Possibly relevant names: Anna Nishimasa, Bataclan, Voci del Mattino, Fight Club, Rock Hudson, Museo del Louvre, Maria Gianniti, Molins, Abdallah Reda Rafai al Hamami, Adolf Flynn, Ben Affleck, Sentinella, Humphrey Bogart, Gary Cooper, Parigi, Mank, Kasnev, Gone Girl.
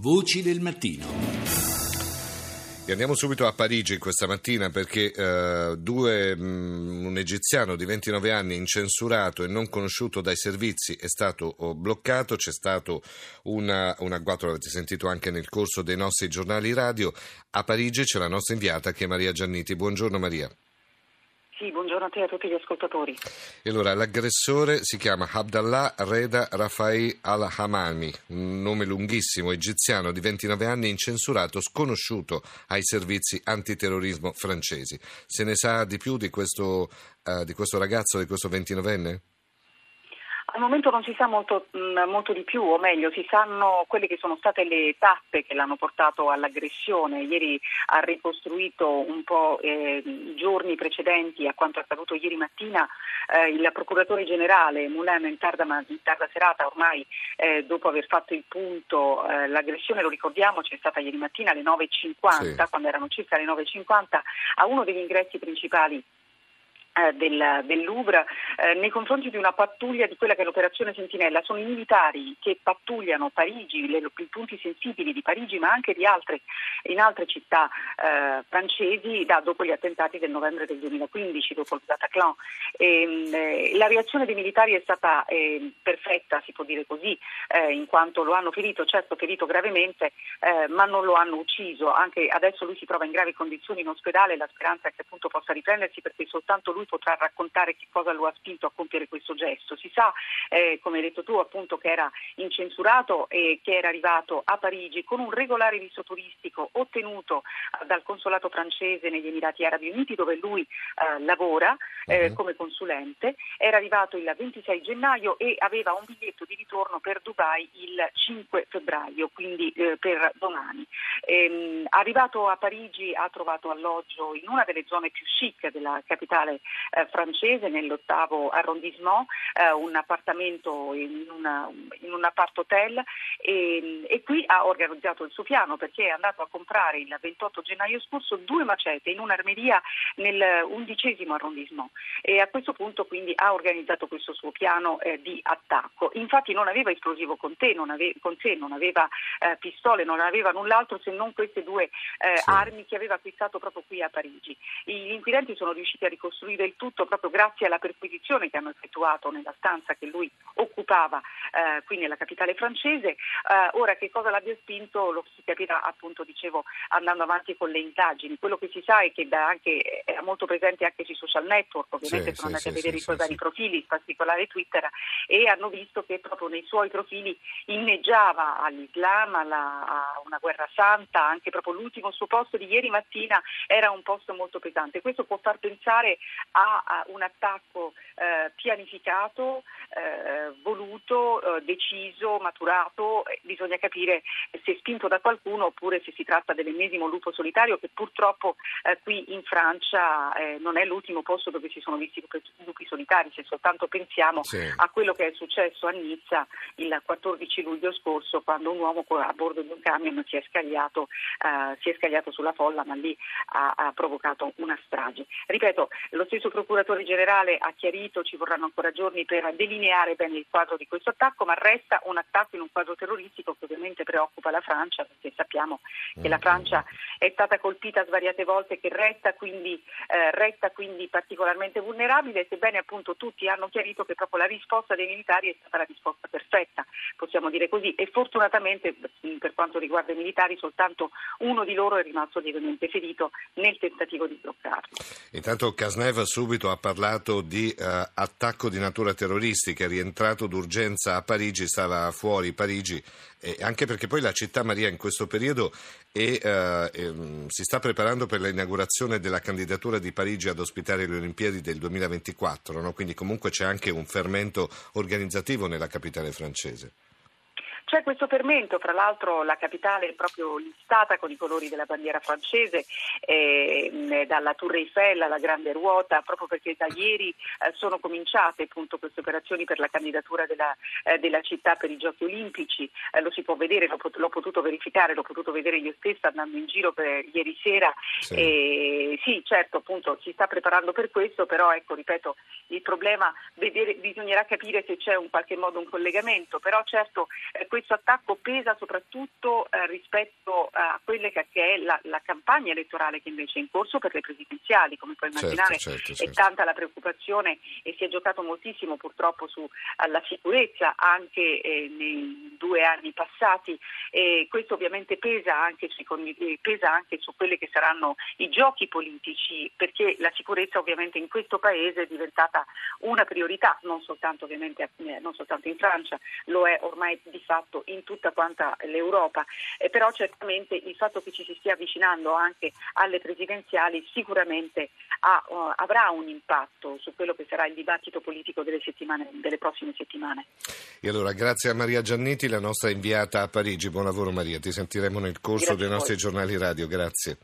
Voci del mattino. E andiamo subito a Parigi questa mattina perché un egiziano di 29 anni incensurato e non conosciuto dai servizi è stato bloccato. C'è stato un agguato, l'avete sentito anche nel corso dei nostri giornali radio. A Parigi c'è la nostra inviata che è Maria Gianniti. Buongiorno Maria. Sì, buongiorno a te e a tutti gli ascoltatori. E allora, l'aggressore si chiama Abdallah Reda Rafai al Hamami, un nome lunghissimo, egiziano di 29 anni, incensurato, sconosciuto ai servizi antiterrorismo francesi. Se ne sa di più di questo ragazzo, di questo 29enne? Al momento non si sa molto di più, o meglio, si sanno quelle che sono state le tappe che l'hanno portato all'aggressione. Ieri ha ricostruito un po' i giorni precedenti a quanto accaduto ieri mattina il procuratore generale Molins in tarda serata, ormai dopo aver fatto il punto. L'aggressione, lo ricordiamo, c'è stata ieri mattina alle 9.50, sì, quando erano circa le 9.50, a uno degli ingressi principali del Louvre, nei confronti di una pattuglia di quella che è l'operazione Sentinella. Sono i militari che pattugliano Parigi, i punti sensibili di Parigi ma anche in altre città francesi dopo gli attentati del novembre del 2015, dopo il Bataclan. La reazione dei militari è stata perfetta, si può dire così, in quanto lo hanno ferito gravemente, ma non lo hanno ucciso. Anche adesso lui si trova in gravi condizioni in ospedale, la speranza è che appunto possa riprendersi, perché soltanto lui potrà raccontare che cosa lo ha spinto a compiere questo gesto. Si sa, come hai detto tu appunto, che era incensurato e che era arrivato a Parigi con un regolare visto turistico ottenuto dal consolato francese negli Emirati Arabi Uniti, dove lui lavora come consulente. Era arrivato il 26 gennaio e aveva un biglietto di ritorno per Dubai il 5 febbraio, quindi per domani. Arrivato a Parigi ha trovato alloggio in una delle zone più chic della capitale francese, nell'8° arrondissement, un appartamento in un appart-hotel, e qui ha organizzato il suo piano, perché è andato a comprare il 28 gennaio scorso 2 macete in un'armeria nell'11° arrondissement, e a questo punto quindi ha organizzato questo suo piano di attacco. Infatti non aveva esplosivo con sé, non aveva pistole, non aveva null'altro se non queste 2 armi che aveva acquistato proprio qui a Parigi. Gli inquirenti sono riusciti a ricostruire il tutto proprio grazie alla perquisizione che hanno effettuato nella stanza che lui occupava qui nella capitale francese. Ora, che cosa l'abbia spinto lo si capirà, appunto, dicevo, andando avanti con le indagini. Quello che si sa è che era molto presente anche sui social network, ovviamente sono andati a vedere i profili, in particolare Twitter, e hanno visto che proprio nei suoi profili inneggiava all'Islam, a una guerra santa. Anche proprio l'ultimo suo post di ieri mattina era un post molto pesante. Questo può far pensare a un attacco pianificato, voluto, deciso, maturato. Bisogna capire se spinto da qualcuno oppure se si tratta dell'ennesimo lupo solitario, che purtroppo qui in Francia non è l'ultimo posto dove si sono visti lupi solitari, se soltanto pensiamo a quello che è successo a Nizza il 14 luglio scorso, quando un uomo a bordo di un camion si è scagliato sulla folla, ma lì ha provocato una strage. Ripeto, lo stesso procuratore generale ha chiarito, ci vorranno ancora giorni per delineare bene il quadro di questo attacco, ma resta un attacco in un quadro terroristico che ovviamente preoccupa la Francia, perché sappiamo che la Francia è stata colpita svariate volte e che resta quindi particolarmente vulnerabile, sebbene appunto tutti hanno chiarito che proprio la risposta dei militari è stata la risposta perfetta, possiamo dire così, e fortunatamente per quanto riguarda i militari soltanto uno di loro è rimasto lievemente ferito nel tentativo di bloccarlo. Intanto Kasnev subito ha parlato di attacco di natura terroristica, è rientrato d'urgenza a Parigi, stava fuori Parigi, anche perché poi la città, Maria, in questo periodo si sta preparando per l'inaugurazione della candidatura di Parigi ad ospitare le Olimpiadi del 2024, no? Quindi comunque c'è anche un fermento organizzativo nella capitale francese. C'è questo fermento, fra l'altro la capitale è proprio listata con i colori della bandiera francese, dalla Tour Eiffel alla Grande Ruota, proprio perché da ieri sono cominciate appunto queste operazioni per la candidatura della città per i Giochi Olimpici. Lo si può vedere, l'ho potuto vedere io stessa andando in giro per ieri sera. Sì, certo, appunto si sta preparando per questo, però ecco, ripeto, il problema, bisognerà capire se c'è in qualche modo un collegamento, però certo questo attacco pesa soprattutto rispetto a quella che è la campagna elettorale che invece è in corso per le presidenziali, come puoi immaginare. Certo. È tanta la preoccupazione e si è giocato moltissimo purtroppo sulla sicurezza anche nei 2 anni passati, e questo ovviamente pesa anche su quelli che saranno i giochi politici, perché la sicurezza ovviamente in questo paese è diventata una priorità, non soltanto in Francia, lo è ormai di fatto in tutta quanta l'Europa, però certamente il fatto che ci si stia avvicinando anche alle presidenziali sicuramente avrà un impatto su quello che sarà il dibattito politico delle prossime settimane. E allora grazie a Maria Gianniti, la nostra inviata a Parigi. Buon lavoro Maria, ti sentiremo nel corso dei nostri giornali radio. Grazie.